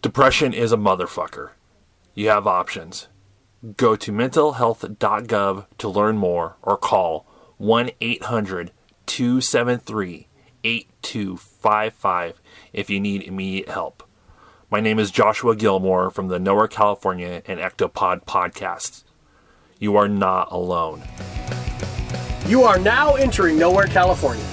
Depression is a motherfucker. You have options. Go to mentalhealth.gov to learn more or call 1-800-273-8255 if you need immediate help. My name is Joshua Gilmore from the Nowhere, California and Ectopod podcasts. You are not alone. You are now entering Nowhere, California.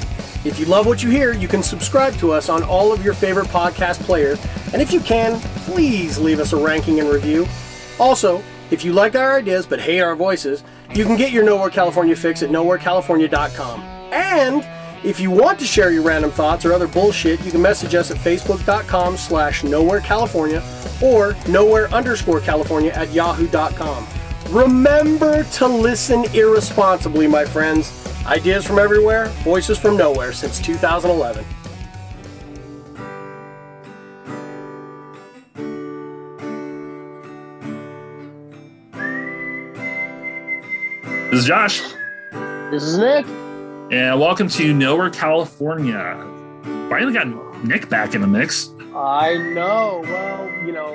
If you love what you hear, you can subscribe to us on all of your favorite podcast players. And if you can, please leave us a ranking and review. Also, if you like our ideas but hate our voices, you can get your Nowhere California fix at nowherecalifornia.com. And if you want to share your random thoughts or other bullshit, you can message us at facebook.com/nowherecalifornia or nowhere_california@yahoo.com. Remember to listen irresponsibly, my friends. Ideas from everywhere, voices from nowhere since 2011. This is Josh. This is Nick. And welcome to Nowhere, California. Finally got Nick back in the mix. I know. Well, you know,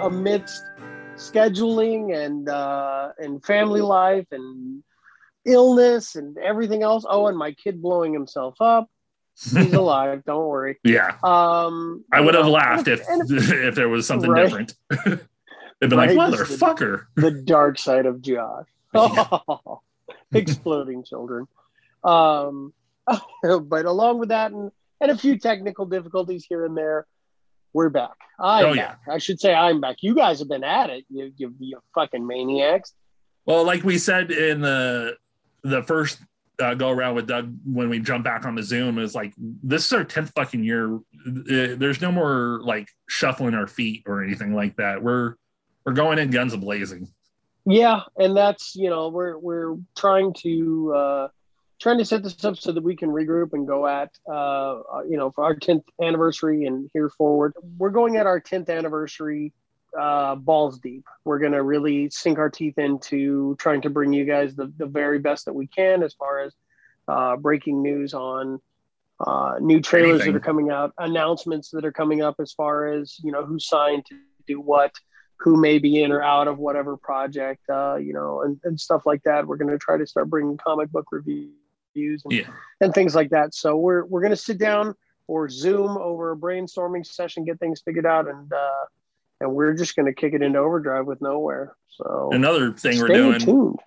amidst scheduling and family life and illness and everything else. Oh, and my kid blowing himself up. He's alive. Don't worry. Yeah. I would have laughed if there was something different. They'd be like, motherfucker. The dark side of Josh. Oh, exploding children. But along with that and a few technical difficulties here and there, we're back. I'm back. Yeah. I should say I'm back. You guys have been at it, you fucking maniacs. Well, like we said in the first go around with Doug, when we jumped back on the Zoom, is like, this is our 10th fucking year. There's no more like shuffling our feet or anything like that. We're going in guns a-blazing. Yeah, and that's, you know, we're trying to set this up so that we can regroup and go at you know, for our 10th anniversary and here forward. We're going at our 10th anniversary balls deep. We're going to really sink our teeth into trying to bring you guys the very best that we can as far as breaking news on new trailers that are coming out, announcements that are coming up as far as, you know, who signed to do what, who may be in or out of whatever project, you know, and stuff like that. We're going to try to start bringing comic book reviews and things like that. So we're going to sit down or Zoom over a brainstorming session, get things figured out, and we're just going to kick it into overdrive with Nowhere. So another thing we're doing tuned.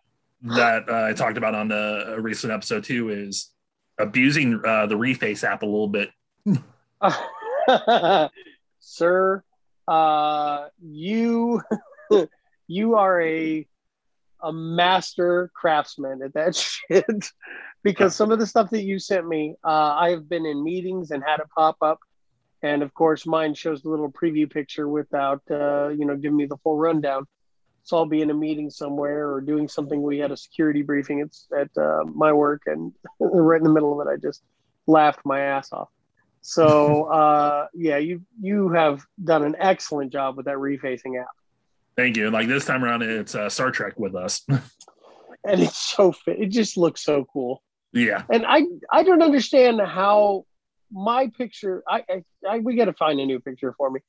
That I talked about on the recent episode too is abusing the Reface app a little bit. Sir. You are a master craftsman at that shit, because some of the stuff that you sent me, I've been in meetings and had it pop up, and of course mine shows the little preview picture without you know, giving me the full rundown. So I'll be in a meeting somewhere or doing something. We had a security briefing at my work, and right in the middle of it, I just laughed my ass off. So, yeah, you have done an excellent job with that refacing app. Thank you. Like this time around, it's Star Trek with us. And it's so fit. It just looks so cool. Yeah. And I don't understand how my picture, we got to find a new picture for me.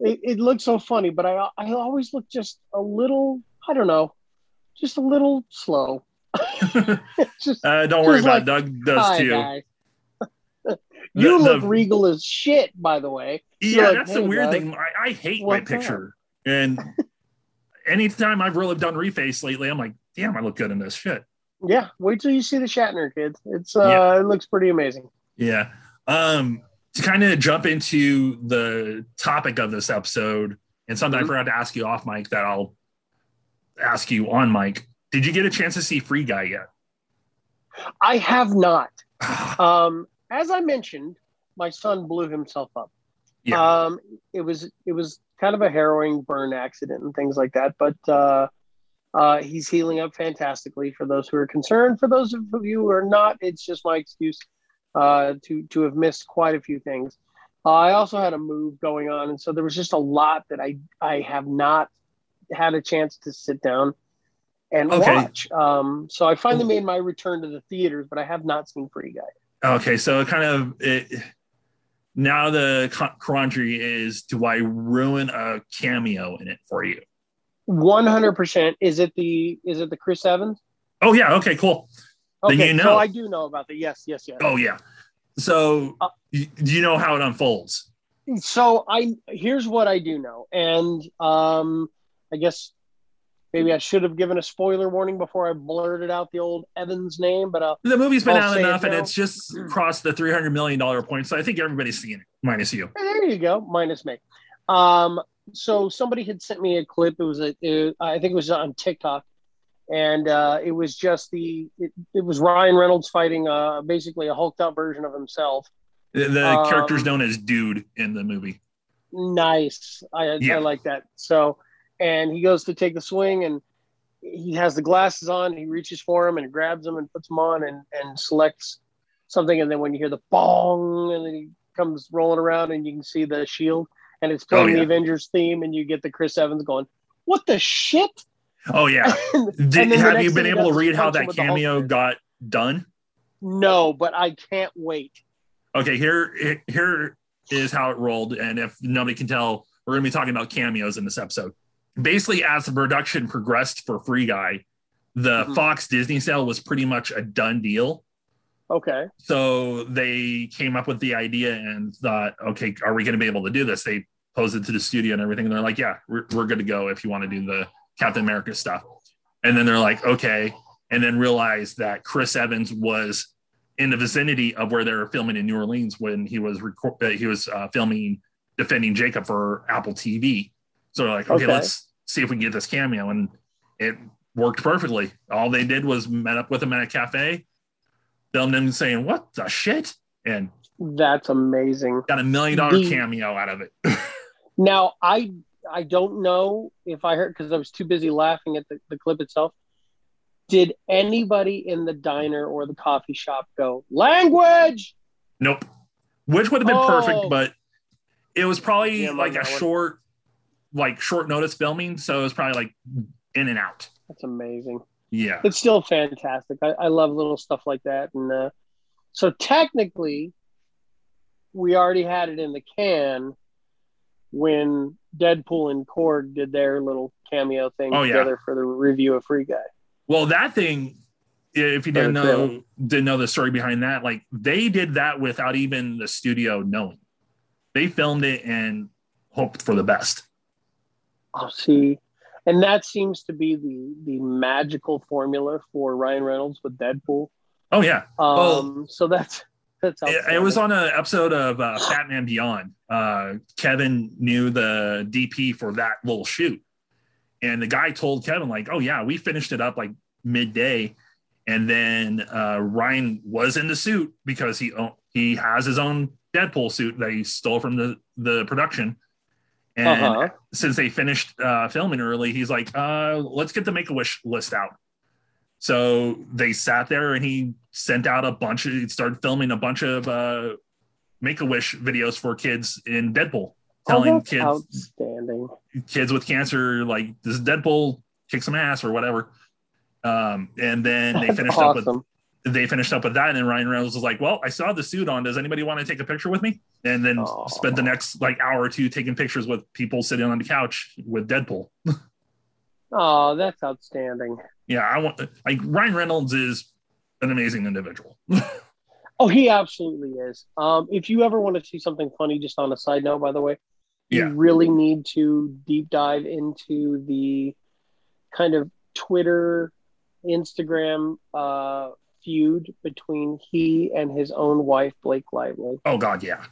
It looks so funny, but I always look just a little, I don't know, just a little slow. Don't worry about it. Doug does too. Guys. You look regal as shit, by the way. Yeah, like, that's the weird thing. I hate my picture. That? And anytime I've really done reface lately, I'm like, damn, I look good in this shit. Yeah, wait till you see the Shatner, kids. It's It looks pretty amazing. Yeah. To kind of jump into the topic of this episode, and something I forgot to ask you off mic that I'll ask you on mic. Did you get a chance to see Free Guy yet? I have not. As I mentioned, my son blew himself up. Yeah. It was kind of a harrowing burn accident and things like that. But he's healing up fantastically, for those who are concerned. For those of you who are not, it's just my excuse to have missed quite a few things. I also had a move going on. And so there was just a lot that I have not had a chance to sit down and watch. So I finally made my return to the theaters, but I have not seen Free Guy. Okay, so it kind of Now the quandary is, do I ruin a cameo in it for you? 100%. Is it the Chris Evans? Oh yeah. Okay, cool. Okay, then you know. So I do know about that. Yes. Oh yeah. So you know how it unfolds. So here's what I do know. And I guess maybe I should have given a spoiler warning before I blurted out the old Evans name, but the movie's been out enough and it's just crossed the $300 million point. So I think everybody's seeing it, minus you. There you go. Minus me. So somebody had sent me a clip. It was I think it was on TikTok, and it was Ryan Reynolds fighting basically a hulked out version of himself. The character's known as Dude in the movie. Nice. I like that. So, and he goes to take the swing, and he has the glasses on. He reaches for him and grabs them and puts them on and selects something. And then when you hear the bong, and then he comes rolling around, and you can see the shield, and it's playing the Avengers theme, and you get the Chris Evans going, "What the shit?" Oh yeah. Have you been able to read how that cameo got done? No, but I can't wait. Okay, here is how it rolled, and if nobody can tell, we're going to be talking about cameos in this episode. Basically, as the production progressed for Free Guy, the Fox Disney sale was pretty much a done deal. Okay. So they came up with the idea and thought, okay, are we going to be able to do this? They posed it to the studio and everything, and they're like, yeah, we're good to go if you want to do the Captain America stuff. And then they're like, okay, and then realized that Chris Evans was in the vicinity of where they were filming in New Orleans when he was filming Defending Jacob for Apple TV. So they're like, okay, let's see if we can get this cameo. And it worked perfectly. All they did was met up with him at a cafe, filmed him saying, "What the shit?" And that's amazing. Got $1 million cameo out of it. Now, I don't know if I heard, because I was too busy laughing at the clip itself. Did anybody in the diner or the coffee shop go, "Language"? Nope. Which would have been perfect, but it was probably short notice filming. So it was probably in and out. That's amazing. Yeah. It's still fantastic. I love little stuff like that. And so technically we already had it in the can when Deadpool and Korg did their little cameo thing together for the review of Free Guy. Well, that thing, if you didn't know the story behind that, they did that without even the studio knowing. They filmed it and hoped for the best. Oh, see. And that seems to be the magical formula for Ryan Reynolds with Deadpool. Oh, yeah. So that's it was on an episode of Fat Man Beyond. Kevin knew the DP for that little shoot. And the guy told Kevin, we finished it up midday. And then Ryan was in the suit because he has his own Deadpool suit that he stole from the production. And since they finished filming early, he's like, let's get the Make-A-Wish list out. So they sat there and he sent out he started filming a bunch of Make-A-Wish videos for kids in Deadpool. Telling kids, outstanding kids with cancer, this Deadpool kicks some ass or whatever. And then they finished up with that, and Ryan Reynolds was like, "Well, I saw the suit on. Does anybody want to take a picture with me?" And then spent the next hour or two taking pictures with people sitting on the couch with Deadpool. Oh, that's outstanding. Yeah, I want Ryan Reynolds is an amazing individual. Oh, he absolutely is. If you ever want to see something funny, just on a side note, by the way, you really need to deep dive into the kind of Twitter, Instagram feud between he and his own wife, Blake Lively. Oh, God, yeah.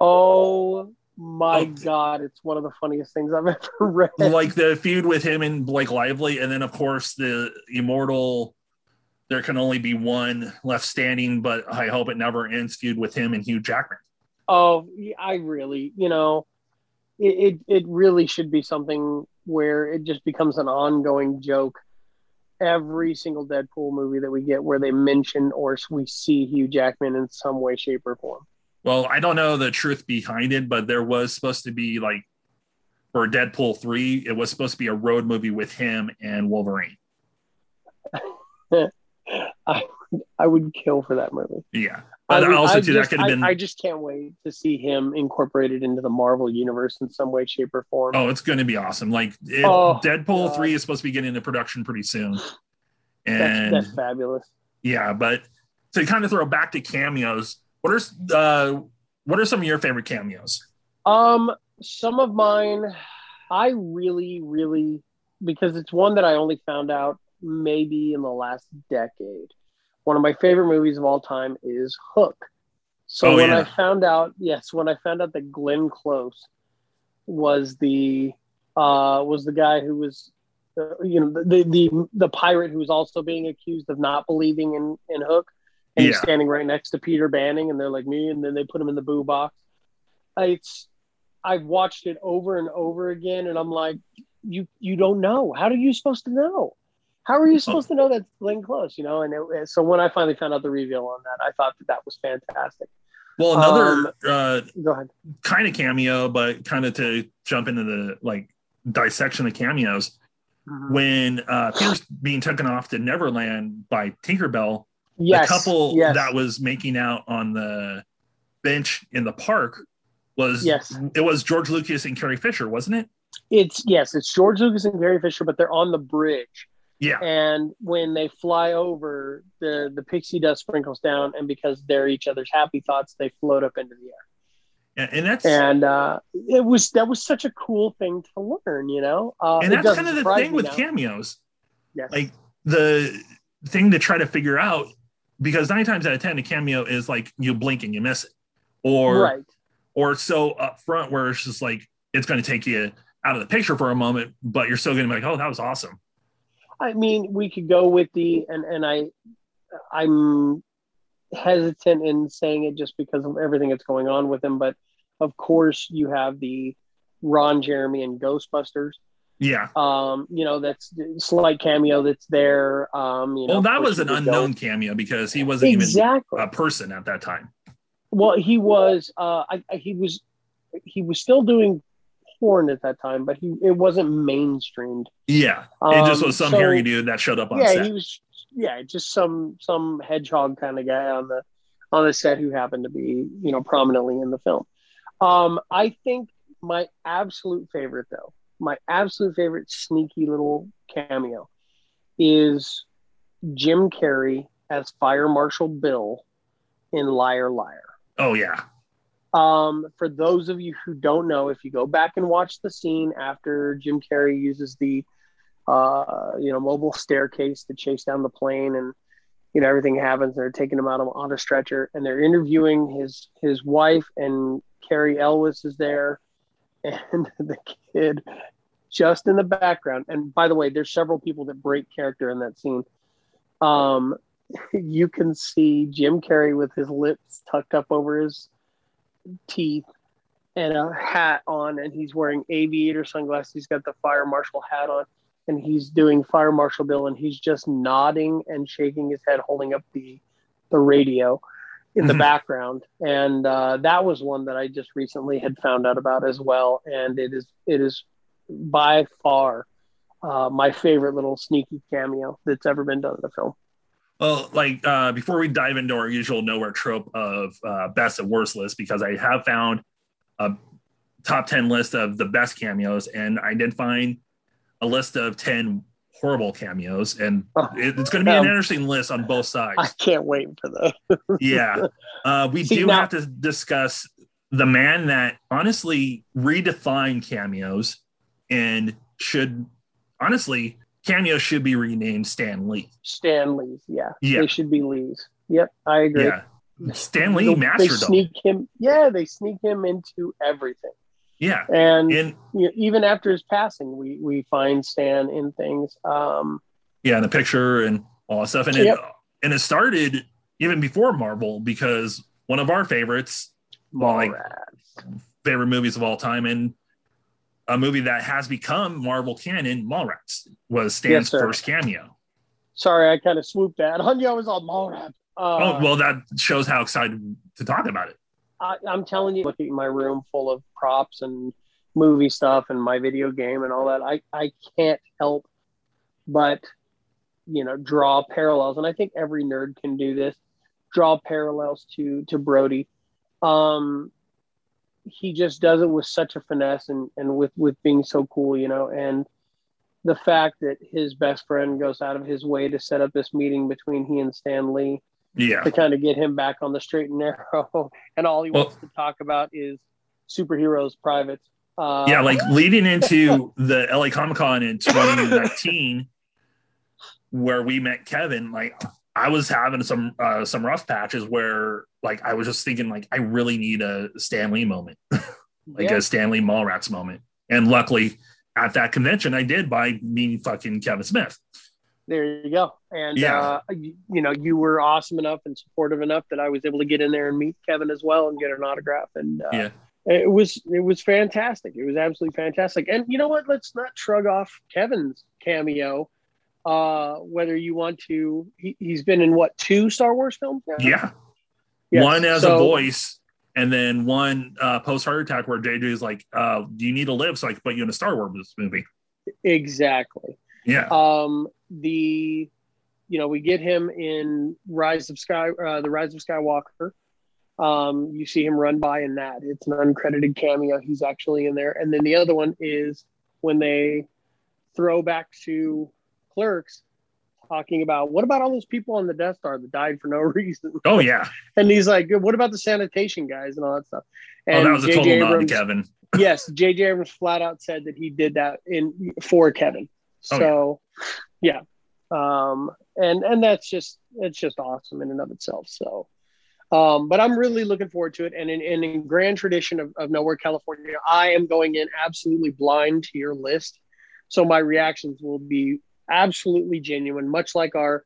Oh, my God. It's one of the funniest things I've ever read. The feud with him and Blake Lively, and then, of course, the immortal... There can only be one left standing, but I hope it never ends feud with him and Hugh Jackman. Oh, I really, it really should be something where it just becomes an ongoing joke. Every single Deadpool movie that we get where they mention or we see Hugh Jackman in some way, shape, or form. Well, I don't know the truth behind it, but there was supposed to be for Deadpool 3, it was supposed to be a road movie with him and Wolverine. I would kill for that movie. Yeah. I just can't wait to see him incorporated into the Marvel universe in some way, shape, or form. Oh, it's going to be awesome! Deadpool 3 is supposed to be getting into production pretty soon, and that's fabulous. Yeah, but to kind of throw back to cameos, what are some of your favorite cameos? Some of mine, I really, really, because it's one that I only found out maybe in the last decade. One of my favorite movies of all time is Hook. When I found out that Glenn Close was the guy who was, the pirate who was also being accused of not believing in Hook, and he's standing right next to Peter Banning, and they're like me, and then they put him in the boo box. I've watched it over and over again, and I'm like, you don't know. How are you supposed to know? How are you supposed to know that's Glenn Close, you know? So when I finally found out the reveal on that, I thought that was fantastic. Well, another go ahead. Kind of cameo, but kind of to jump into the dissection of cameos, when Peter's being taken off to Neverland by Tinkerbell, the couple that was making out on the bench in the park it was George Lucas and Carrie Fisher, wasn't it? It's George Lucas and Carrie Fisher, but they're on the bridge. Yeah, and when they fly over, the pixie dust sprinkles down, and because they're each other's happy thoughts, they float up into the air. And that was such a cool thing to learn, you know. And that's kind of the thing with cameos. Yes. Like the thing to try to figure out, because 9 times out of 10, a cameo is like you blink and you miss it, or so up front where it's just like it's going to take you out of the picture for a moment, but you're still going to be like, oh, that was awesome. I mean, we could go with I'm hesitant in saying it just because of everything that's going on with him. But of course, you have the Ron Jeremy and Ghostbusters. Yeah, that's a slight cameo that's there. That was an unknown cameo because he wasn't even a person at that time. Well, he was. He was still doing porn at that time, but it wasn't mainstreamed. Yeah, it just was some hairy dude that showed up on set. Yeah, he was. Yeah, just some hedgehog kind of guy on the set who happened to be prominently in the film. I think my absolute favorite sneaky little cameo is Jim Carrey as Fire Marshal Bill in Liar Liar. Oh yeah. For those of you who don't know, if you go back and watch the scene after Jim Carrey uses the, mobile staircase to chase down the plane, and everything happens, they're taking him out on a stretcher, and they're interviewing his wife, and Carrie Elwes is there, and the kid just in the background. And by the way, there's several people that break character in that scene. You can see Jim Carrey with his lips tucked up over his teeth and a hat on, and he's wearing aviator sunglasses. He's got the fire marshal hat on, and he's doing Fire Marshal Bill, and he's just nodding and shaking his head, holding up the radio in the background. And that was one that I just recently had found out about as well, and it is by far my favorite little sneaky cameo that's ever been done in the film. Well, before we dive into our usual Nowhere trope of best and worst list, because I have found a top 10 list of the best cameos, and I did find a list of 10 horrible cameos, and it's going to be an interesting list on both sides. I can't wait for those. Yeah. We have to discuss the man that honestly redefined cameos, and cameos should be renamed Stan Lee. Stan Lee's, yeah. They should be Lee's. Yep, I agree. Yeah. Stan Lee mastered them. They sneak him into everything. Yeah. And even after his passing, we find Stan in things. In the picture and all that stuff. And it started even before Marvel, because one of our favorites, favorite movies of all time, and a movie that has become Marvel canon, Mallrats, was Stan's first cameo. Sorry, I kind of swooped that. I was on Mallrats. That shows how excited to talk about it. I'm telling you, looking at my room full of props and movie stuff and my video game and all that, I can't help but, draw parallels. And I think every nerd can do this. draw parallels to Brody. He just does it with such a finesse and with being so cool, you know, and the fact that his best friend goes out of his way to set up this meeting between he and Stan Lee to kind of get him back on the straight and narrow. And all he wants to talk about is superheroes, privates. Like leading into the LA Comic-Con in 2019, where we met Kevin, like I was having some rough patches where like I was just thinking like I really need a Stan Lee moment, a Stan Lee Mallrats moment. And luckily at that convention I did by meeting fucking Kevin Smith. There you go. And you know, you were awesome enough and supportive enough that I was able to get in there and meet Kevin as well and get an autograph. And it was fantastic. It was absolutely fantastic. And you know what? Let's not shrug off Kevin's cameo. Whether you want to, he's been in what, 2 Star Wars films now? Yeah. One as a voice, and then one post heart attack where JJ is like, "Do you need to live so I can put you in a Star Wars movie?" Exactly. Yeah. We get him in the Rise of Skywalker. You see him run by in that. It's an uncredited cameo. He's actually in there. And then the other one is when they throw back to Clerks, talking about what about all those people on the Death Star that died for no reason? Oh yeah. And he's like, what about the sanitation guys and all that stuff? And that was a total nod to Kevin. Yes, JJ Abrams flat out said that he did that for Kevin. So and that's just, it's just awesome in and of itself. So but I'm really looking forward to it. And in grand tradition of Nowhere, California, I am going in absolutely blind to your list. So my reactions will be absolutely genuine, much like our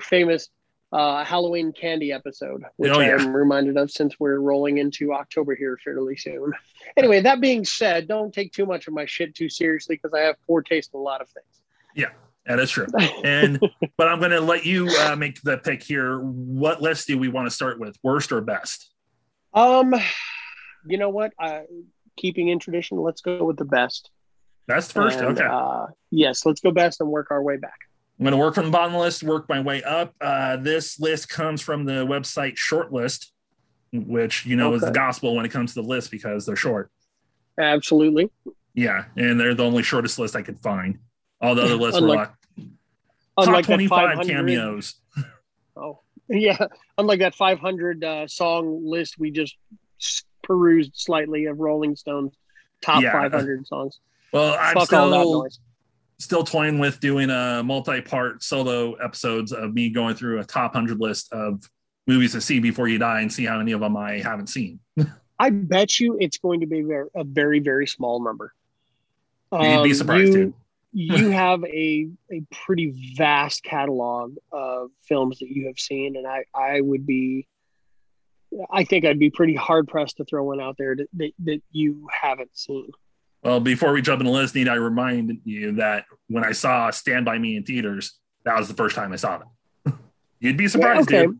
famous Halloween candy episode, which I'm reminded of since we're rolling into October here fairly soon. Anyway, that being said, don't take too much of my shit too seriously because I have poor taste in a lot of things. Yeah, that is true. And but I'm going to let you make the pick here. What list do we want to start with, worst or best? You know what? Keeping in tradition, let's go with the best. Best first, and, okay. Yes, let's go best and work our way back. I'm going to work from the bottom of the list, work my way up. This list comes from the website Shortlist, which, you know, is the gospel when it comes to the list because they're short. Absolutely. Yeah, and they're the only shortest list I could find. All the other lists were top 25 cameos. Oh, yeah. Unlike that 500 song list we just perused slightly of Rolling Stone's top 500 songs. Well, I'm still toying with doing a multi-part solo episodes of me going through a top 100 list of movies to see before you die and see how many of them I haven't seen. I bet you it's going to be a very, very small number. You'd be surprised, dude. You have a pretty vast catalog of films that you have seen, and I think I'd be pretty hard-pressed to throw one out there that you haven't seen. Well, before we jump in the list, need I remind you that when I saw Stand By Me in theaters, that was the first time I saw it. You'd be surprised, dude.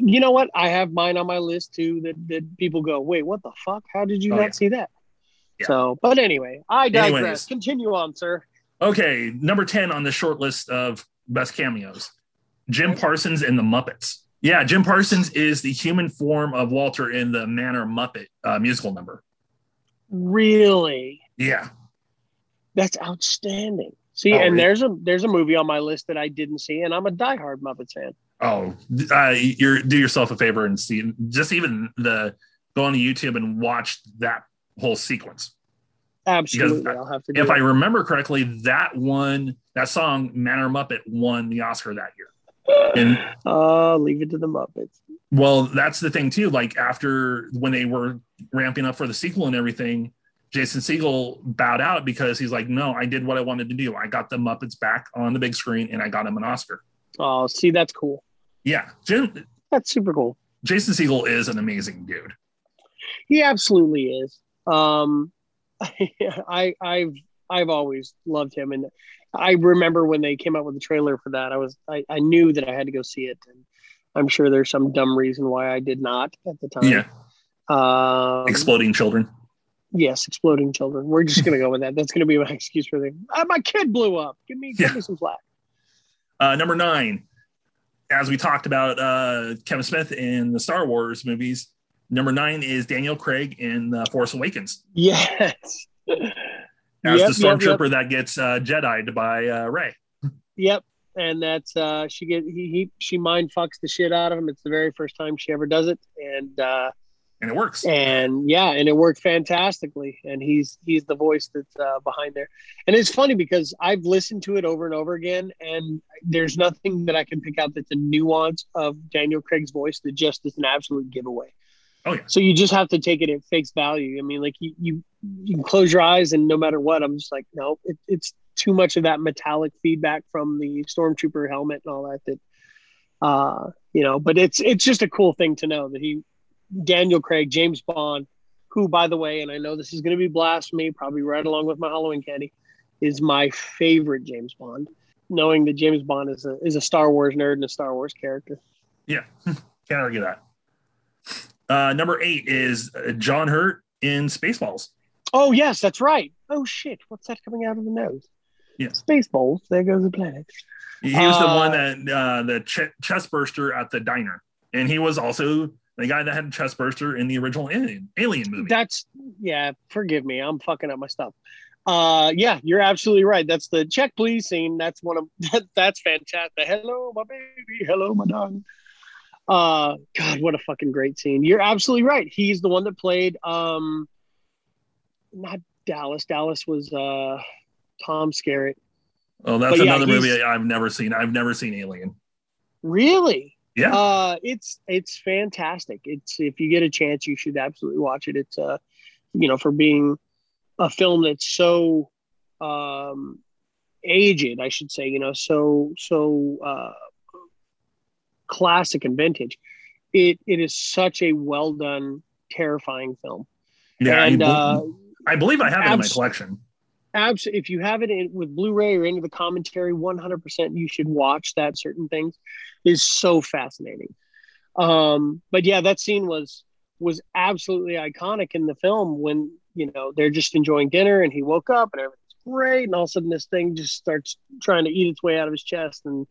You know what? I have mine on my list, too, that people go, wait, what the fuck? How did you not see that? Yeah. So, but anyway, I digress. Anyways, continue on, sir. Okay, number 10 on the short list of best cameos, Jim Parsons and the Muppets. Yeah, Jim Parsons is the human form of Walter in the Manor Muppet musical number. Really? Yeah. That's outstanding. See, there's a movie on my list that I didn't see, and I'm a diehard Muppets fan. Oh, do yourself a favor and see. Just go on YouTube and watch that whole sequence. Absolutely. Because I'll have to do I remember correctly, that song, Manor Muppet, won the Oscar that year. And leave it to the Muppets. Well, that's the thing too. Like after when they were ramping up for the sequel and everything, Jason Segel bowed out because he's like, "No, I did what I wanted to do. I got the Muppets back on the big screen, and I got him an Oscar." Oh, see, that's cool. Yeah, that's super cool. Jason Segel is an amazing dude. He absolutely is. I've always loved him, and I remember when they came out with the trailer for that, I knew that I had to go see it, and I'm sure there's some dumb reason why I did not at the time. Yeah, exploding children. Yes, exploding children. We're just gonna go with that. That's gonna be my excuse for the my kid blew up. Give me some flack. Number 9, as we talked about Kevin Smith in the Star Wars movies, number 9 is Daniel Craig in Force Awakens. Yes. As the stormtrooper that gets Jedi'd by Rey. Yep. And that's she mind fucks the shit out of him. It's the very first time she ever does it, and it works. And yeah, and it worked fantastically. And he's the voice that's behind there. And it's funny because I've listened to it over and over again, and there's nothing that I can pick out that's a nuance of Daniel Craig's voice that just is an absolute giveaway. Oh yeah. So you just have to take it at face value. I mean, like you can close your eyes, and no matter what, I'm just like, no, it's too much of that metallic feedback from the stormtrooper helmet and all that, but it's just a cool thing to know that Daniel Craig, James Bond, who, by the way, and I know this is going to be blasphemy, probably right along with my Halloween candy, is my favorite James Bond, knowing that James Bond is a Star Wars nerd and a Star Wars character. Yeah. Can't argue that. Number 8 is John Hurt in Spaceballs. Oh yes, that's right. Oh shit. What's that coming out of the nose? Yeah. Spaceballs. There goes the planet. He was the one that the chest burster at the diner. And he was also the guy that had a chest burster in the original Alien movie. Forgive me. I'm fucking up my stuff. Yeah, you're absolutely right. That's the check please scene. That's that's fantastic. Hello, my baby. Hello, my dog. God, what a fucking great scene. You're absolutely right. He's the one that played not Dallas. Dallas was Tom Skerritt. Oh, that's another movie I've never seen. I've never seen Alien. Really? Yeah. It's fantastic. It's, if you get a chance, you should absolutely watch it. It's for being a film that's so aged, I should say, so classic and vintage. It is such a well done, terrifying film. Yeah, and I believe I have it in my collection. Absolutely. If you have it with Blu-ray or into the commentary, 100% you should watch that. Certain things is so fascinating. But yeah, that scene was absolutely iconic in the film when, they're just enjoying dinner and he woke up and everything's great. And all of a sudden this thing just starts trying to eat its way out of his chest. And,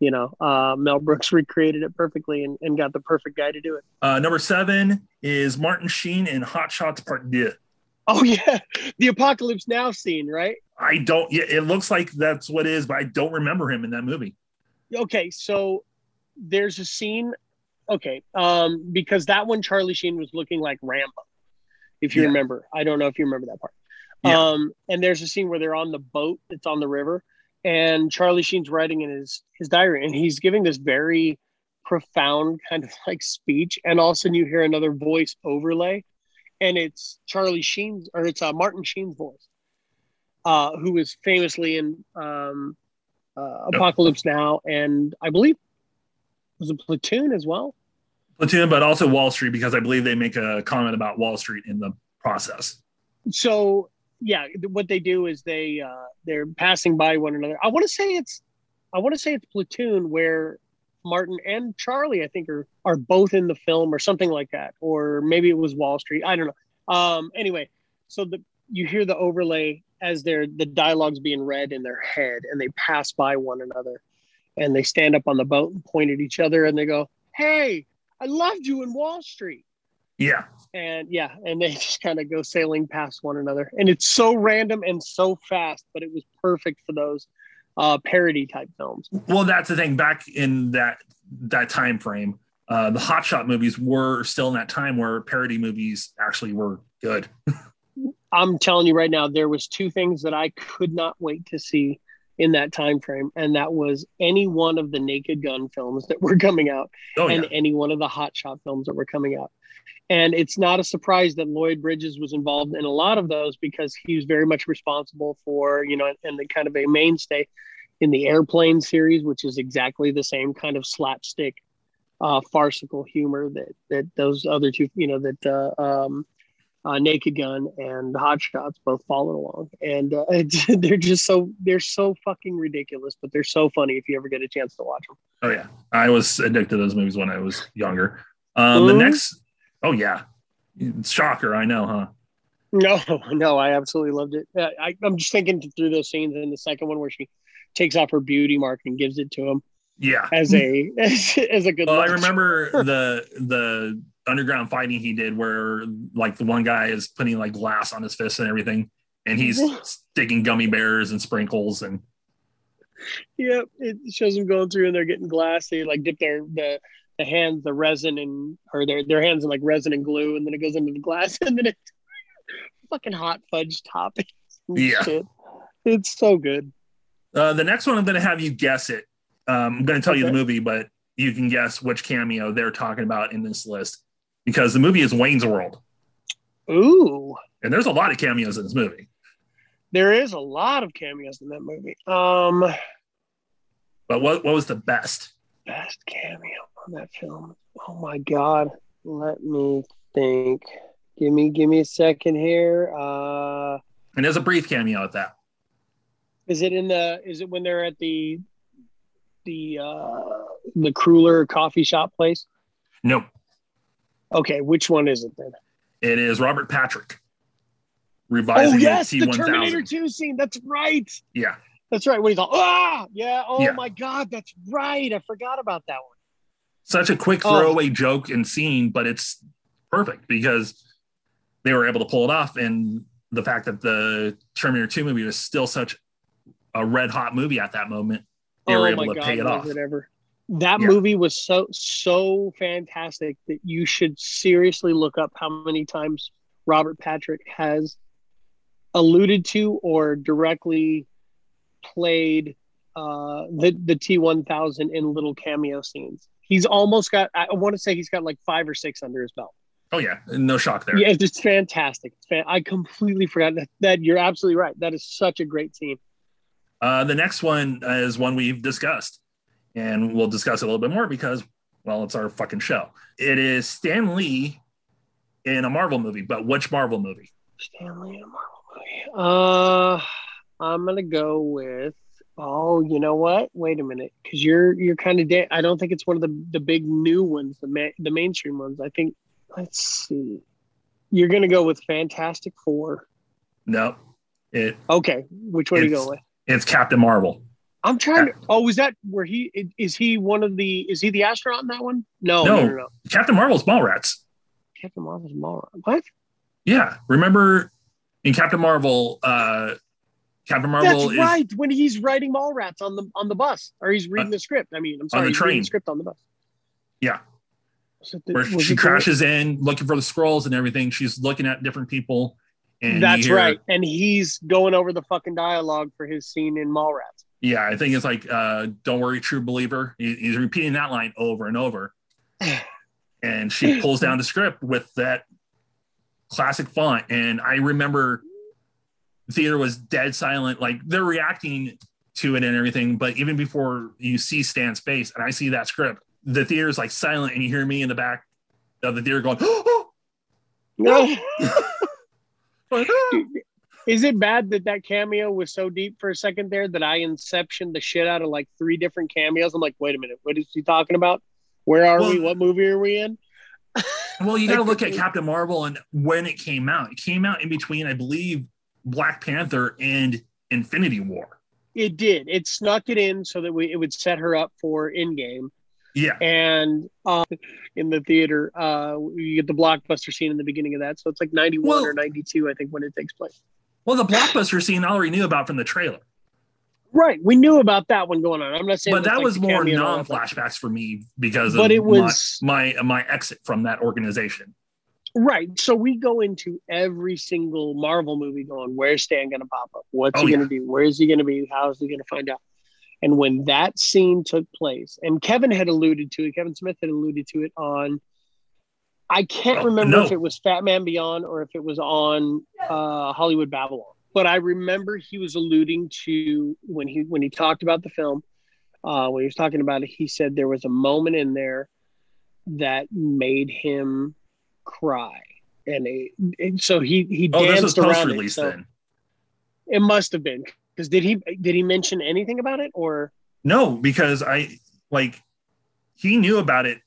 Mel Brooks recreated it perfectly and got the perfect guy to do it. Number 7 is Martin Sheen in Hot Shots Part 2. Oh yeah, the Apocalypse Now scene, right? It looks like that's what it is, but I don't remember him in that movie. Okay, so there's a scene, because that one Charlie Sheen was looking like Rambo, if you remember. I don't know if you remember that part. Yeah. And there's a scene where they're on the boat that's on the river, and Charlie Sheen's writing in his diary, and he's giving this very profound kind of like speech, and all of a sudden you hear another voice overlay. And it's Charlie Sheen's, or it's Martin Sheen's voice, who was famously in Apocalypse Now, and I believe was it Platoon as well. Platoon, but also Wall Street, because I believe they make a comment about Wall Street in the process. So yeah, what they do is they're passing by one another. I want to say it's Platoon where Martin and Charlie, I think, are both in the film or something like that. Or maybe it was Wall Street. I don't know. Anyway, so you hear the overlay as the dialogue's being read in their head, and they pass by one another. And they stand up on the boat and point at each other, and they go, hey, I loved you in Wall Street. Yeah. And yeah, and they just kind of go sailing past one another. And it's so random and so fast, but it was perfect for those parody type films. Well, that's the thing. Back in that time frame, the Hot Shot movies were still in that time where parody movies actually were good. I'm telling you right now, there was two things that I could not wait to see in that time frame, and that was any one of the Naked Gun films that were coming out, and any one of the Hot Shot films that were coming out. And it's not a surprise that Lloyd Bridges was involved in a lot of those, because he was very much responsible for, and the kind of a mainstay in the Airplane series, which is exactly the same kind of slapstick, farcical humor that those other two, Naked Gun and Hot Shots both followed along. And they're so fucking ridiculous, but they're so funny if you ever get a chance to watch them. Oh yeah. I was addicted to those movies when I was younger. The next... Oh, yeah. Shocker, I know, huh? No, I absolutely loved it. I'm just thinking through those scenes in the second one where she takes off her beauty mark and gives it to him. Yeah, as a good. Well, I remember the underground fighting he did, where like the one guy is putting like glass on his fist and everything, and he's sticking gummy bears and sprinkles and. Yep, it shows them going through and they're getting glass. They like dip the hands, the resin, and or their hands in like resin and glue, and then it goes into the glass, and then it's fucking hot fudge topping. Yeah, shit. It's so good. The next one, I'm going to have you guess it. I'm going to tell you the movie, but you can guess which cameo they're talking about in this list, because the movie is Wayne's World. Ooh. And there's a lot of cameos in this movie. There is a lot of cameos in that movie. But what was the best cameo on that film? Oh my God. Let me think. Give me a second here. And there's a brief cameo at that. Is it when they're at the Krueller coffee shop place? Nope. Okay, which one is it then? It is Robert Patrick revising the T-1000. Terminator 2 scene. That's right. Yeah, that's right. What do you thought? My God, that's right. I forgot about that one. Such a quick throwaway joke and scene, but it's perfect because they were able to pull it off, and the fact that the Terminator 2 movie was still such a red hot movie at that moment. They were able to pay it off. That movie was so fantastic that you should seriously look up how many times Robert Patrick has alluded to or directly played the T-1000 in little cameo scenes. He's almost got, I want to say he's got like 5 or 6 under his belt. Oh yeah, no shock there. Yeah, it's fantastic. I completely forgot that you're absolutely right. That is such a great scene. The next one is one we've discussed, and we'll discuss it a little bit more because, well, it's our fucking show. It is Stan Lee in a Marvel movie, but which Marvel movie? Stan Lee in a Marvel movie. I'm going to go with, you know what? Wait a minute, because you're kind of I don't think it's one of the big new ones, the mainstream ones. I think, let's see. You're going to go with Fantastic Four. No. Okay, which one are you going with? It's Captain Marvel. I'm trying to. Oh, is that where he is? He one of the? Is he the astronaut in that one? No. Captain Marvel's Mallrats. Captain Marvel's Mallrats. What? Yeah, remember in Captain Marvel. Captain Marvel. That's right. When he's writing Mallrats on the bus, or he's reading the script. I mean, I'm sorry, on the train. He's reading the script on the bus. Yeah. Where she crashes in, looking for the scrolls and everything. She's looking at different people. And that's right. And he's going over the fucking dialogue for his scene in Mallrats. Yeah, I think it's like, don't worry, true believer. He's repeating that line over and over. And she pulls down the script with that classic font. And I remember the theater was dead silent. Like, they're reacting to it and everything. But even before you see Stan's face and I see that script, the theater's like silent. And you hear me in the back of the theater going, oh, no. Is it bad that cameo was so deep for a second there that I inceptioned the shit out of like 3 different cameos? I'm like, wait a minute, what is he talking about? Where are we? What movie are we in? Well, you got to look at Captain Marvel and when it came out. It came out in between, I believe, Black Panther and Infinity War. It did. It snuck it in so that it would set her up for Endgame. Yeah. And in the theater, you get the Blockbuster scene in the beginning of that. So it's like 91 or 92, I think, when it takes place. Well, the Blockbuster scene I already knew about from the trailer. Right. We knew about that one going on. I'm not saying but that was more non-flashbacks for me because of my exit from that organization. Right. So we go into every single Marvel movie going, where's Stan going to pop up? What's he going to do? Where is he going to be? How is he going to find out? And when that scene took place, and Kevin Smith had alluded to it on, I can't remember if it was Fat Man Beyond or if it was on Hollywood Babylon. But I remember he was alluding to, when he talked about the film, when he was talking about it, he said there was a moment in there that made him cry. And so he danced this was around post-release then. It must have been. Because did he mention anything about it or no? Because he knew about it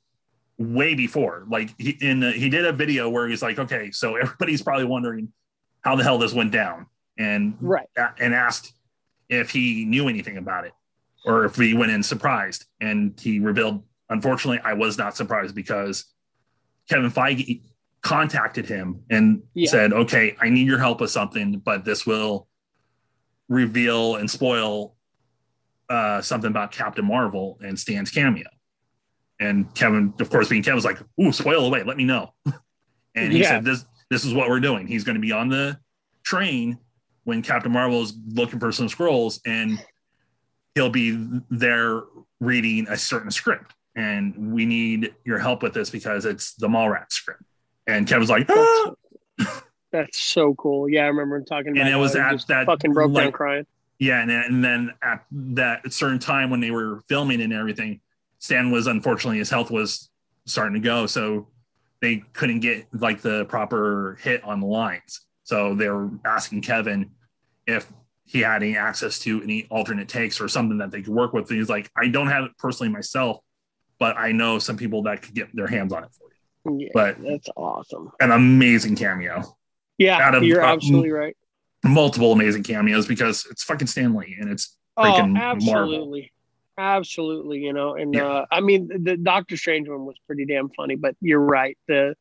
way before. Like he did a video where he's like, okay, so everybody's probably wondering how the hell this went down, and asked if he knew anything about it. or if we went in surprised. And he revealed, unfortunately, I was not surprised because Kevin Feige contacted him and said, okay, I need your help with something, but this will reveal and spoil something about Captain Marvel and Stan's cameo. And Kevin, of course, being Kevin, was like, ooh, spoil away, let me know. And he said, this is what we're doing. He's going to be on the train when Captain Marvel is looking for some scrolls, and he'll be there reading a certain script. And we need your help with this because it's the Mallrats script. And Kevin's like, ah! That's so cool. Yeah, I remember him talking about it. And it was at that fucking broke down crying. Yeah, and then at that certain time when they were filming and everything, Stan was, unfortunately, his health was starting to go, so they couldn't get like the proper hit on the lines. So they were asking Kevin if he had any access to any alternate takes or something that they could work with. And he's like, I don't have it personally myself, but I know some people that could get their hands on it for you. Yeah, but that's awesome. An amazing cameo. Yeah, you're absolutely right. Multiple amazing cameos because it's fucking Stan Lee and it's freaking Marvel. Absolutely, you know, and I mean, the Doctor Strange one was pretty damn funny, but you're right. The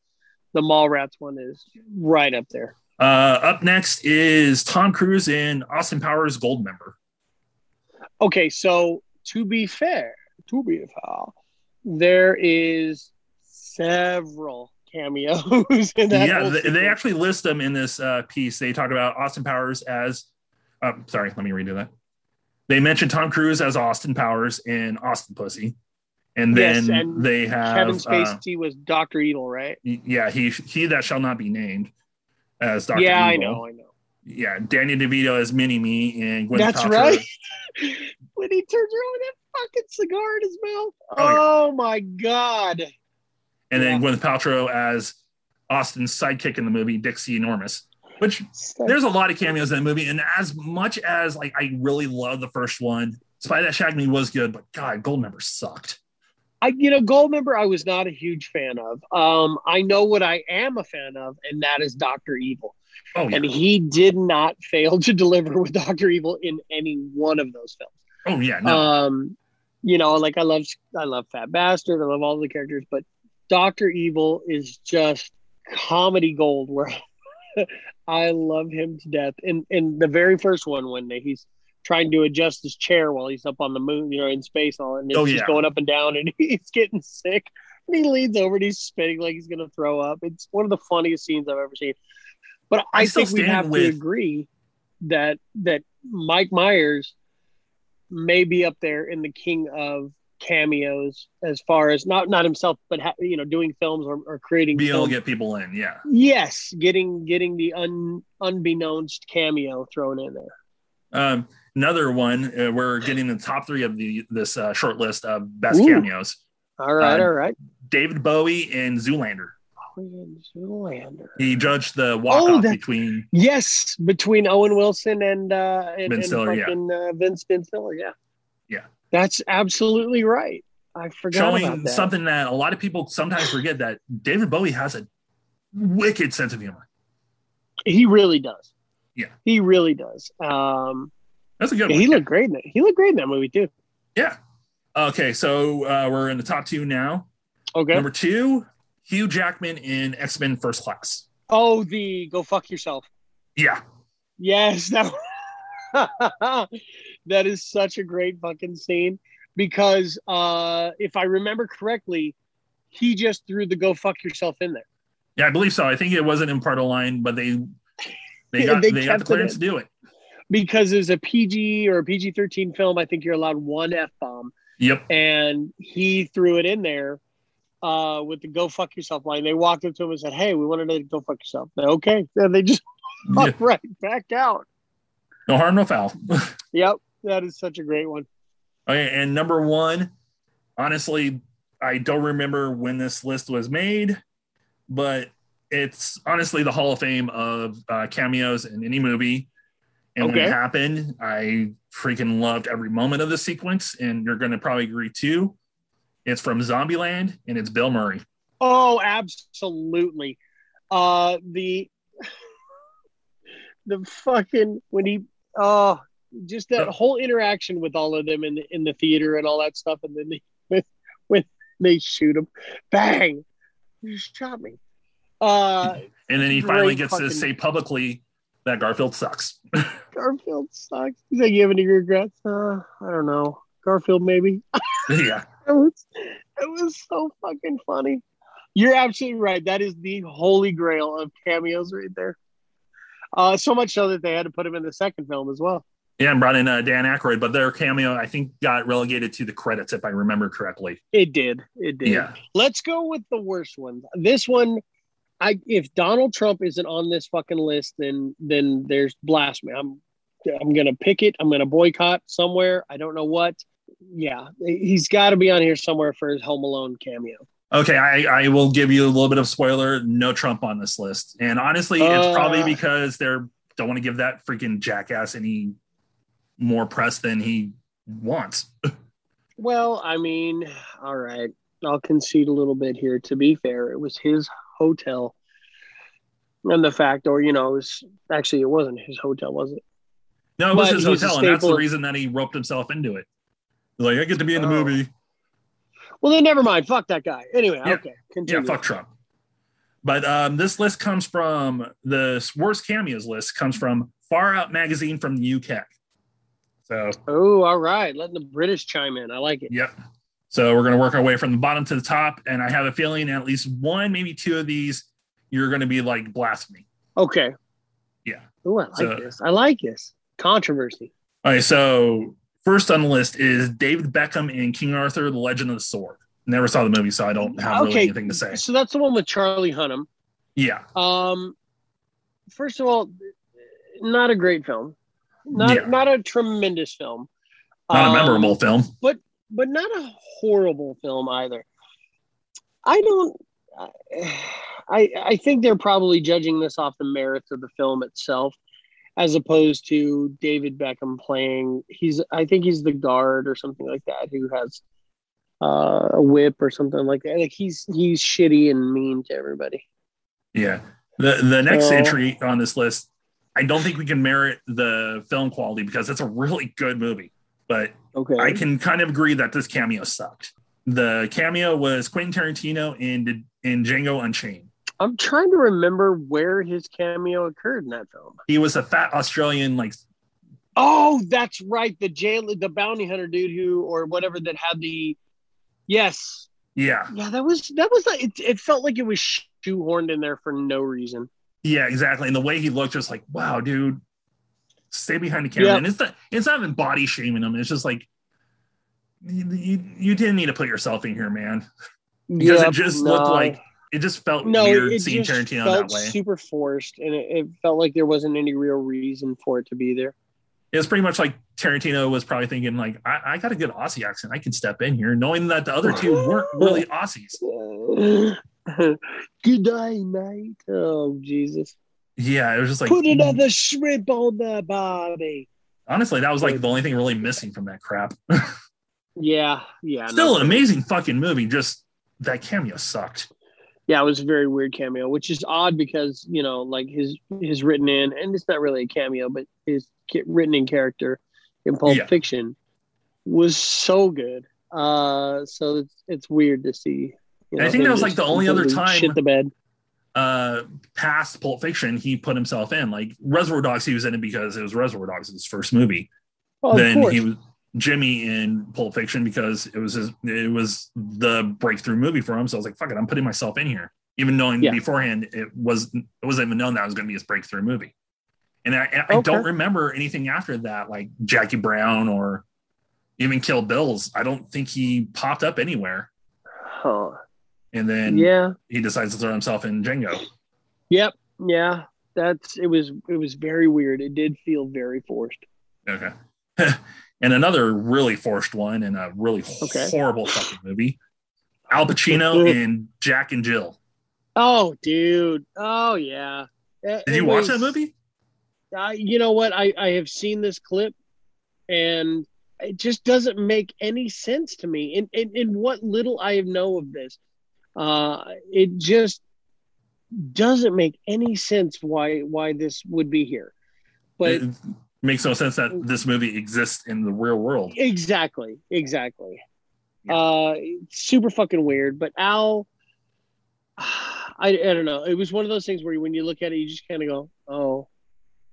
Mallrats one is right up there. Up next is Tom Cruise in Austin Powers Goldmember. Okay, so to be fair, there is several cameos in that. Yeah, they actually list them in this piece. They talk about Austin Powers as. Sorry, let me redo that. They mentioned Tom Cruise as Austin Powers in Austin Pussy. And then and they have... Kevin Spacey was Dr. Evil, right? Yeah, he that shall not be named as Dr. Evil. Yeah, I know. Yeah, Danny DeVito as Mini-Me and Gwyneth Paltrow. That's right. When he turns around with that fucking cigar in his mouth. Oh my God. And then Gwyneth Paltrow as Austin's sidekick in the movie, Dixie Enormous. Which there's a lot of cameos in that movie, and as much as like I really love the first one, Spy That Shagged Me was good, but God, Goldmember sucked. Goldmember I was not a huge fan of. I know what I am a fan of, and that is Dr. Evil. Oh, yeah. And he did not fail to deliver with Dr. Evil in any one of those films. Oh yeah, no. Like I love Fat Bastard, I love all the characters, but Dr. Evil is just comedy gold. Where I love him to death. And the very first one, when he's trying to adjust his chair while he's up on the moon, in space, and it's just going up and down, and he's getting sick. And he leans over and he's spitting like he's going to throw up. It's one of the funniest scenes I've ever seen. But I think we have to agree that Mike Myers may be up there in the king of cameos as far as not himself, but doing films or creating. Be able to get people in, yeah. Yes, getting the unbeknownst cameo thrown in there. Another one. We're getting the top three of this short list of best cameos. All right. David Bowie in Zoolander. He judged the walk-off between Owen Wilson and Ben Stiller, Ben Stiller, yeah. Yeah. That's absolutely right. I forgot about that. Showing something that a lot of people sometimes forget, that David Bowie has a wicked sense of humor. He really does. Yeah. He really does. That's a good one. He looked great in that movie, too. Yeah. Okay, so we're in the top two now. Okay. Number two, Hugh Jackman in X-Men First Class. Oh, the Go Fuck Yourself. Yeah. Yes, that one. That is such a great fucking scene because if I remember correctly, he just threw the "go fuck yourself" in there. Yeah, I believe so. I think it wasn't in part of line, but they got the clearance to do it because it's a PG or a PG-13 film. I think you're allowed one F-bomb. Yep. And he threw it in there with the "go fuck yourself" line. They walked up to him and said, "Hey, we wanted to go fuck yourself." Said, okay, and they just walked right back out. No harm, no foul. Yep, that is such a great one. Okay, and number one, honestly, I don't remember when this list was made, but it's honestly the Hall of Fame of cameos in any movie. And when it happened, I freaking loved every moment of the sequence, and you're going to probably agree too. It's from Zombieland, and it's Bill Murray. Oh, absolutely. The fucking when he just that whole interaction with all of them in the theater and all that stuff. And then when they shoot him, bang, you shot me. And then he finally gets to say publicly that Garfield sucks. Garfield sucks. He's like, you have any regrets? I don't know. Garfield, maybe. Yeah. It was so fucking funny. You're absolutely right. That is the holy grail of cameos right there. So much so that they had to put him in the second film as well. Yeah, and brought in Dan Aykroyd, but their cameo, I think, got relegated to the credits, if I remember correctly. It did. Yeah. Let's go with the worst one. This one, if Donald Trump isn't on this fucking list, then there's blasphemy. I'm going to pick it. I'm going to boycott somewhere. I don't know what. Yeah, he's got to be on here somewhere for his Home Alone cameo. Okay, I will give you a little bit of spoiler. No Trump on this list. And honestly, it's probably because they don't want to give that freaking jackass any more press than he wants. Well, I mean, all right. I'll concede a little bit here. To be fair, it was his hotel. And the fact, or, you know, it wasn't his hotel, was it? No, it was his hotel, and that's the reason that he roped himself into it. Like, I get to be in the movie. Well, then never mind. Fuck that guy. Anyway, yeah. Okay. Continue. Yeah, fuck Trump. But this list comes from, the worst cameos list comes from Far Out magazine from the UK. So. Oh, all right. Letting the British chime in. I like it. Yep. So we're going to work our way from the bottom to the top, and I have a feeling at least one, maybe two of these, you're going to be like blasphemy. Okay. Yeah. Oh, I like this. Controversy. All right, so first on the list is David Beckham in King Arthur, The Legend of the Sword. Never saw the movie, so I don't have really anything to say. So that's the one with Charlie Hunnam. Yeah. First of all, not a great film. Not a tremendous film. Not a memorable film. But not a horrible film either. I think they're probably judging this off the merits of the film itself, as opposed to David Beckham playing. I think he's the guard or something like that who has a whip or something like that. Like he's shitty and mean to everybody. Yeah. The next entry on this list, I don't think we can merit the film quality because it's a really good movie. But okay, I can kind of agree that this cameo sucked. The cameo was Quentin Tarantino in Django Unchained. I'm trying to remember where his cameo occurred in that film. He was a fat Australian, like... Oh, that's right. The bounty hunter dude that had the... Yes. Yeah. Yeah, that was like... It felt like it was shoehorned in there for no reason. Yeah, exactly. And the way he looked, just like, wow, dude, stay behind the camera. Yep. And it's not even body shaming him. It's just like, you didn't need to put yourself in here, man. Because looked like... It just felt weird seeing Tarantino that way. Super forced, and it felt like there wasn't any real reason for it to be there. It was pretty much like Tarantino was probably thinking, like, I got a good Aussie accent. I can step in here, knowing that the other two weren't really Aussies. Good day, mate. Oh, Jesus. Yeah, it was just like... Put another shrimp on the body. Honestly, that was like the only thing really missing from that crap. Yeah. Still an amazing fucking movie, just that cameo sucked. Yeah, it was a very weird cameo, which is odd because, you know, like his written in, and it's not really a cameo, but his written in character in Pulp Fiction was so good. So it's weird to see. You know, I think that was like the only other time shit the bed. Past Pulp Fiction, he put himself in. Like Reservoir Dogs, he was in it because it was Reservoir Dogs, his first movie. Oh, then he was Jimmy in Pulp Fiction because it was the breakthrough movie for him. So I was like, fuck it, I'm putting myself in here, even knowing beforehand it wasn't even known that it was going to be his breakthrough movie. And I don't remember anything after that, like Jackie Brown or even Kill Bills. I don't think he popped up anywhere. Huh. And then he decides to throw himself in Django. Yep. Yeah. It was very weird. It did feel very forced. Okay. And another really forced one in a really horrible fucking movie. Al Pacino in Jack and Jill. Oh, dude. Oh, yeah. Did you watch that movie? You know what? I have seen this clip, and it just doesn't make any sense to me. In what little I know of this, it just doesn't make any sense why this would be here. But makes no sense that this movie exists in the real world. Exactly. Yeah. Super fucking weird. But Al, I don't know. It was one of those things where when you look at it, you just kind of go, oh,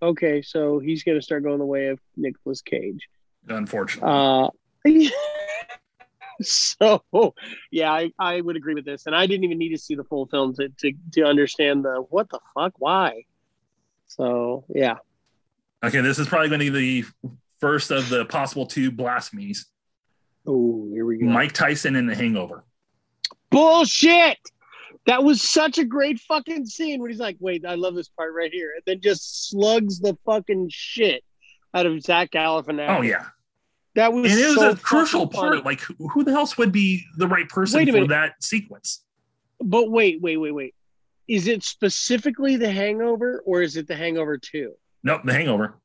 okay, so he's going to start going the way of Nicolas Cage. Unfortunately. So, yeah, I would agree with this. And I didn't even need to see the full film to understand the what the fuck, why. So, yeah. Okay, this is probably going to be the first of the possible two blasphemies. Oh, here we go. Mike Tyson in The Hangover. Bullshit! That was such a great fucking scene when he's like, wait, I love this part right here. And then just slugs the fucking shit out of Zach Galifianakis. Oh, yeah. That was and it was so a crucial part. Funny. Like, who the else would be the right person for that sequence? But wait. Is it specifically The Hangover or is it The Hangover 2? Nope, The Hangover.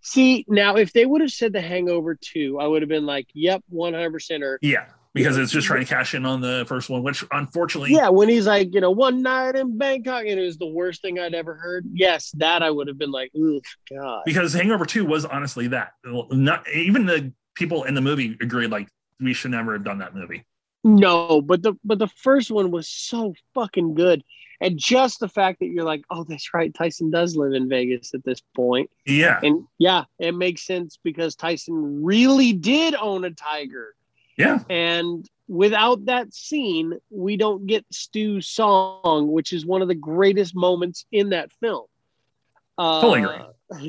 See, now, if they would have said The Hangover 2, I would have been like, yep, 100%. Or yeah, because it's just trying to cash in on the first one, which unfortunately... Yeah, when he's like, one night in Bangkok, and it was the worst thing I'd ever heard. Yes, that I would have been like, ooh, God. Because Hangover 2 was honestly that. Not even the people in the movie agreed, like, we should never have done that movie. No, but the first one was so fucking good. And just the fact that you're like, oh, that's right, Tyson does live in Vegas at this point. Yeah. And yeah, it makes sense because Tyson really did own a tiger. Yeah. And without that scene, we don't get Stu's song, which is one of the greatest moments in that film. Totally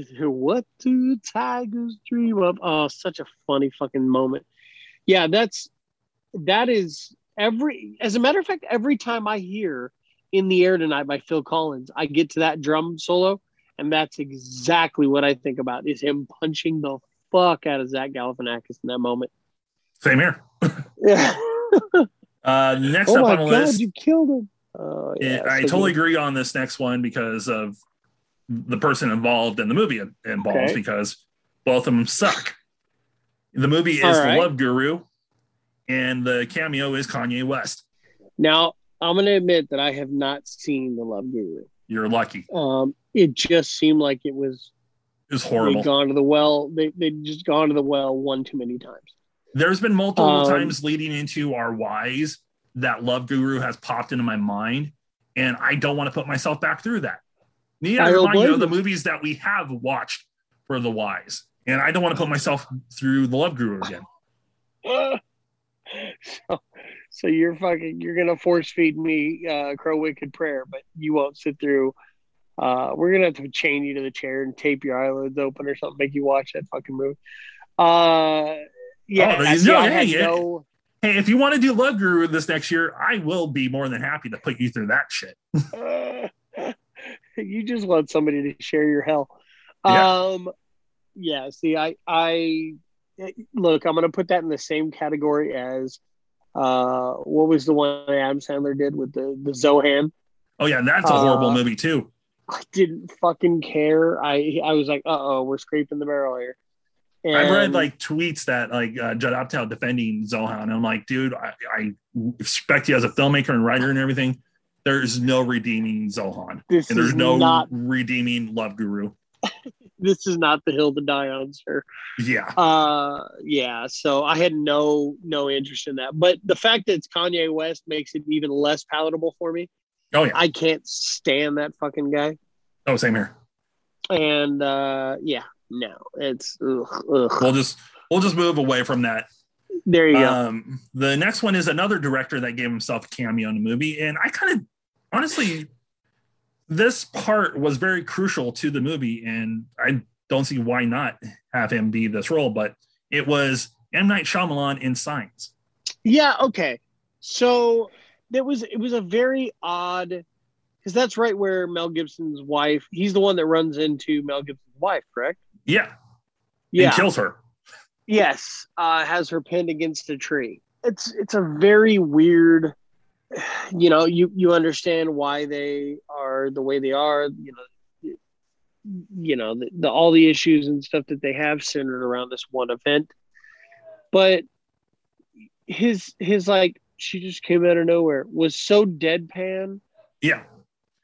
agree. What do tigers dream of? Oh, such a funny fucking moment. Yeah, that is every, as a matter of fact, every time I hear In the Air Tonight by Phil Collins, I get to that drum solo, and that's exactly what I think about, is him punching the fuck out of Zach Galifianakis in that moment. Same here. Yeah. Next up on the list. You killed him. Yeah, I totally agree on this next one because of the person involved and the movie involved, because both of them suck. The movie is The Love Guru, and the cameo is Kanye West. Now, I'm going to admit that I have not seen The Love Guru. You're lucky. It just seemed like it was horrible. They'd gone to the well. They'd just gone to the well one too many times. There's been multiple times leading into our whys that Love Guru has popped into my mind, and I don't want to put myself back through that. Need I remind you of the movies that we have watched for the whys, and I don't want to put myself through The Love Guru again. So you're gonna force feed me Crow Wicked Prayer, but you won't sit through. We're gonna have to chain you to the chair and tape your eyelids open or something, make you watch that fucking movie. Hey, if you want to do Love Guru this next year, I will be more than happy to put you through that shit. You just want somebody to share your hell. Yeah. I look, I'm gonna put that in the same category as. What was the one Adam Sandler did with the Zohan? Oh yeah, that's a horrible movie too. I didn't fucking care. I was like, we're scraping the barrel here. And I've read like tweets that like Judd Apatow defending Zohan. And I'm like, dude, I respect you as a filmmaker and writer and everything. There's no redeeming Zohan. There's no redeeming Love Guru. This is not the hill to die on, sir. Yeah. So I had no interest in that. But the fact that it's Kanye West makes it even less palatable for me. Oh, yeah. I can't stand that fucking guy. Oh, same here. And, it's... Ugh. We'll just move away from that. There you go. The next one is another director that gave himself a cameo in a movie. And I kind of, honestly... This part was very crucial to the movie, and I don't see why not have him be this role, but it was M. Night Shyamalan in Signs. Yeah, okay. So it was a very odd, because that's right where Mel Gibson's wife, he's the one that runs into Mel Gibson's wife, correct? Yeah. And kills her. Yes, has her pinned against a tree. It's a very weird... you understand why they are the way they are, the all the issues and stuff that they have centered around this one event. But his like, she just came out of nowhere, was so deadpan. Yeah.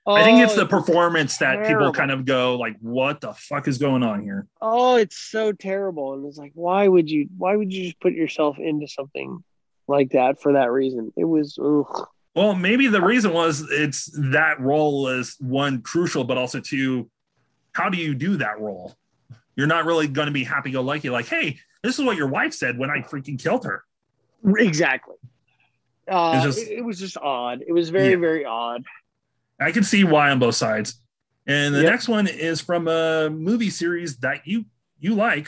I think it's the performance that people kind of go like, what the fuck is going on here? Oh, it's so terrible. And it's like, why would you just put yourself into something like that for that reason? It was, ugh. Well, maybe the reason was it's that role is one, crucial, but also two, how do you do that role? You're not really going to be happy-go-lucky. Like, hey, this is what your wife said when I freaking killed her. Exactly. It was just odd. It was very, very odd. I can see why on both sides. And the next one is from a movie series that you like.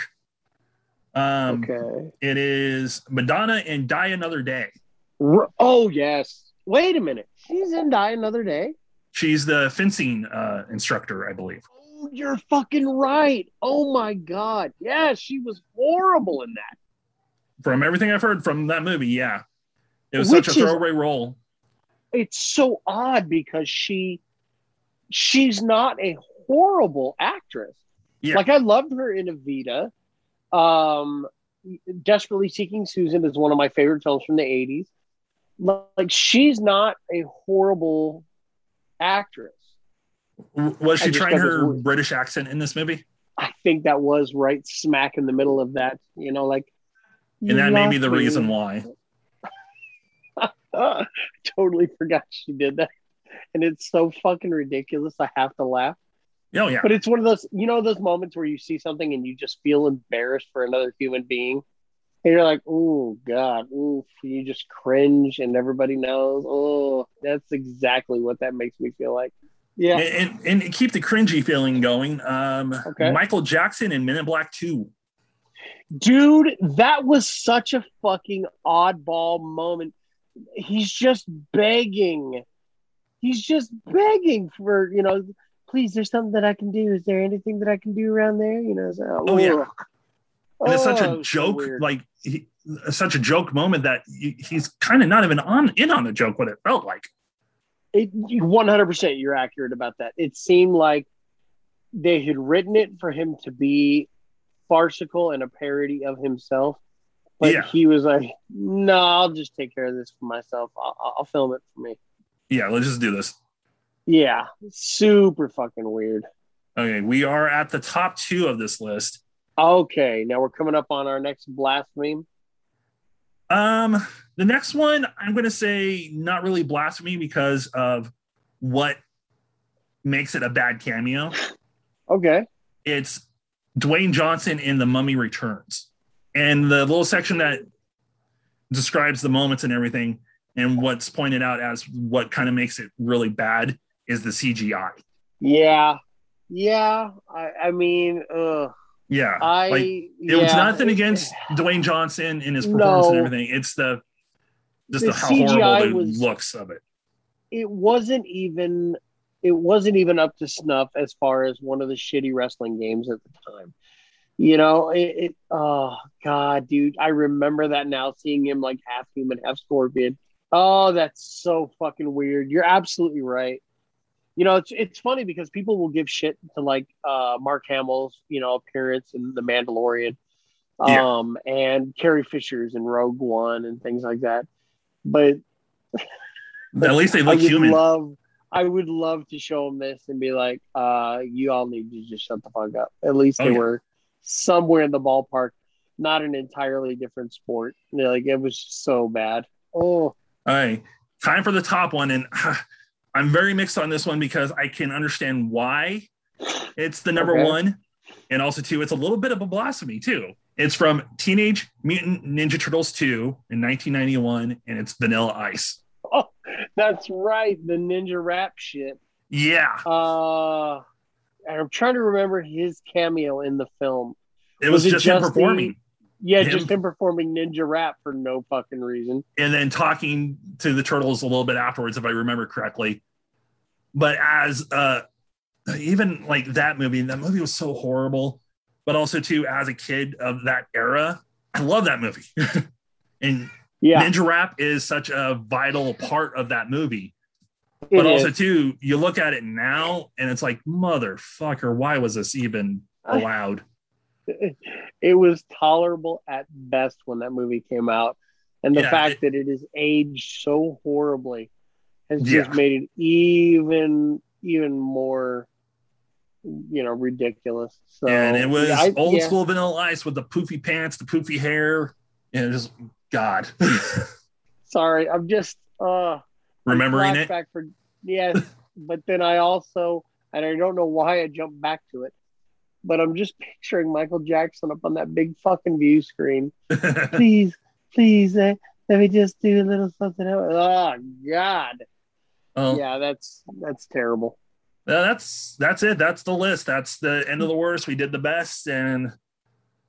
Okay. It is Madonna in Die Another Day. Oh, yes. Wait a minute. She's in Die Another Day? She's the fencing instructor, I believe. Oh, you're fucking right. Oh, my God. Yeah, she was horrible in that. From everything I've heard from that movie, yeah. It was such a throwaway role. It's so odd because she's not a horrible actress. Yeah. Like, I loved her in Evita. Desperately Seeking Susan is one of my favorite films from the 80s. Like, she's not a horrible actress. Was she trying her British accent in this movie? I think that was right smack in the middle of that, you know, like. And that may be the reason why. Totally forgot she did that, and it's so fucking ridiculous. I have to laugh. Oh yeah, but it's one of those, you know, those moments where you see something and you just feel embarrassed for another human being, and you're like, oh God, oof, you just cringe, and everybody knows. Oh, that's exactly what that makes me feel like. Yeah, and keep the cringy feeling going. Okay. Michael Jackson in Men in Black 2. Dude, that was such a fucking oddball moment. He's just begging. He's just begging for, you know, please, there's something that I can do. Is there anything that I can do around there? You know, so, oh, yeah. And it's such a joke, so like such a joke moment that he's kind of not even in on the joke, what it felt like. 100% you're accurate about that. It seemed like they had written it for him to be farcical and a parody of himself. But he was like, no, I'll just take care of this for myself. I'll film it for me. Yeah, let's just do this. Yeah, super fucking weird. Okay, we are at the top two of this list. Okay, now we're coming up on our next blasphemy. The next one, I'm going to say not really blasphemy because of what makes it a bad cameo. Okay. It's Dwayne Johnson in The Mummy Returns. And the little section that describes the moments and everything and what's pointed out as what kind of makes it really bad is the CGI. Yeah. Yeah. I mean, yeah. It's nothing against Dwayne Johnson and his performance and everything. It's the how CGI horrible the looks of it. It wasn't even up to snuff as far as one of the shitty wrestling games at the time. You know, oh God, dude, I remember that now, seeing him like half human, half scorpion. Oh, that's so fucking weird. You're absolutely right. You know, it's funny because people will give shit to like Mark Hamill's, you know, appearance in The Mandalorian, and Carrie Fisher's in Rogue One and things like that. But at least they look human. I would love to show them this and be like, you all need to just shut the fuck up. At least they were somewhere in the ballpark, not an entirely different sport. Like, it was so bad. Oh, all right, time for the top one, and I'm very mixed on this one because I can understand why it's the number one, and also two, it's a little bit of a blasphemy too. It's from Teenage Mutant Ninja Turtles 2 in 1991, and it's Vanilla Ice. Oh, that's right, the ninja rap shit. Yeah. I'm trying to remember his cameo in the film. It was just him performing. Just him performing ninja rap for no fucking reason. And then talking to the Turtles a little bit afterwards, if I remember correctly. But as even like that movie was so horrible. But also too, as a kid of that era, I love that movie. And ninja rap is such a vital part of that movie. But also, too, you look at it now, and it's like, motherfucker, why was this even allowed? It was tolerable at best when that movie came out. And the fact that it is aged so horribly has just made it even even more, you know, ridiculous. So, and it was old school Vanilla Ice with the poofy pants, the poofy hair, and just God. Sorry, I'm just remembering it. Yes, but then I also, and I don't know why I jumped back to it, but I'm just picturing Michael Jackson up on that big fucking view screen. please, let me just do a little something else. Oh God. Oh. Yeah, that's terrible. That's it. That's the list. That's the end of the worst. We did the best. And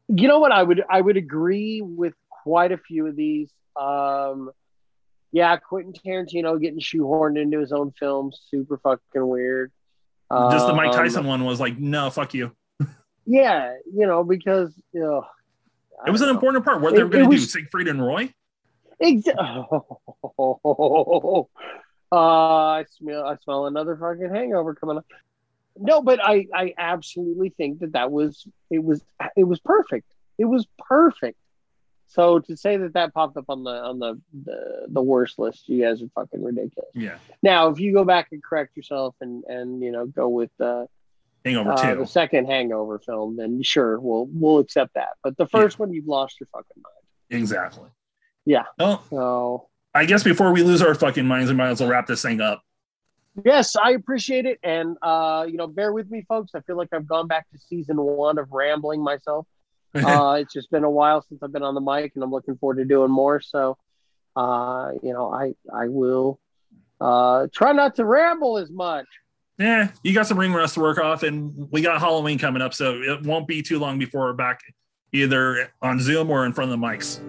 you know what? I would agree with quite a few of these. Yeah, Quentin Tarantino getting shoehorned into his own films, super fucking weird. Just the Mike Tyson one was like, no, fuck you. Yeah, you know, because it was an important part. What they were going to do, Siegfried and Roy? Exactly. Oh. I smell another fucking hangover coming up. No, but I absolutely think that was it was perfect. It was perfect. So to say that popped up on the worst list, you guys are fucking ridiculous. Yeah. Now, if you go back and correct yourself and you know, go with Hangover 2, the second Hangover film, then sure, we'll accept that. But the first one, you've lost your fucking mind. Exactly. Yeah. Oh. So I guess before we lose our fucking minds, we might as well wrap this thing up. Yes, I appreciate it. And, you know, bear with me, folks. I feel like I've gone back to season one of rambling myself. It's just been a while since I've been on the mic, and I'm looking forward to doing more. So, you know, I will try not to ramble as much. Yeah, you got some ring rust to work off, and we got Halloween coming up. So it won't be too long before we're back either on Zoom or in front of the mics.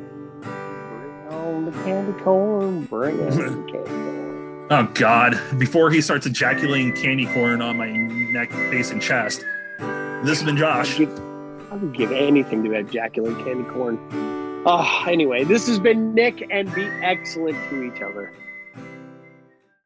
The candy corn, bring us the candy corn. Oh God, before he starts ejaculating candy corn on my neck, face, and chest. This has been Josh. I would give anything to ejaculate candy corn. Anyway, this has been Nick, and be excellent to each other.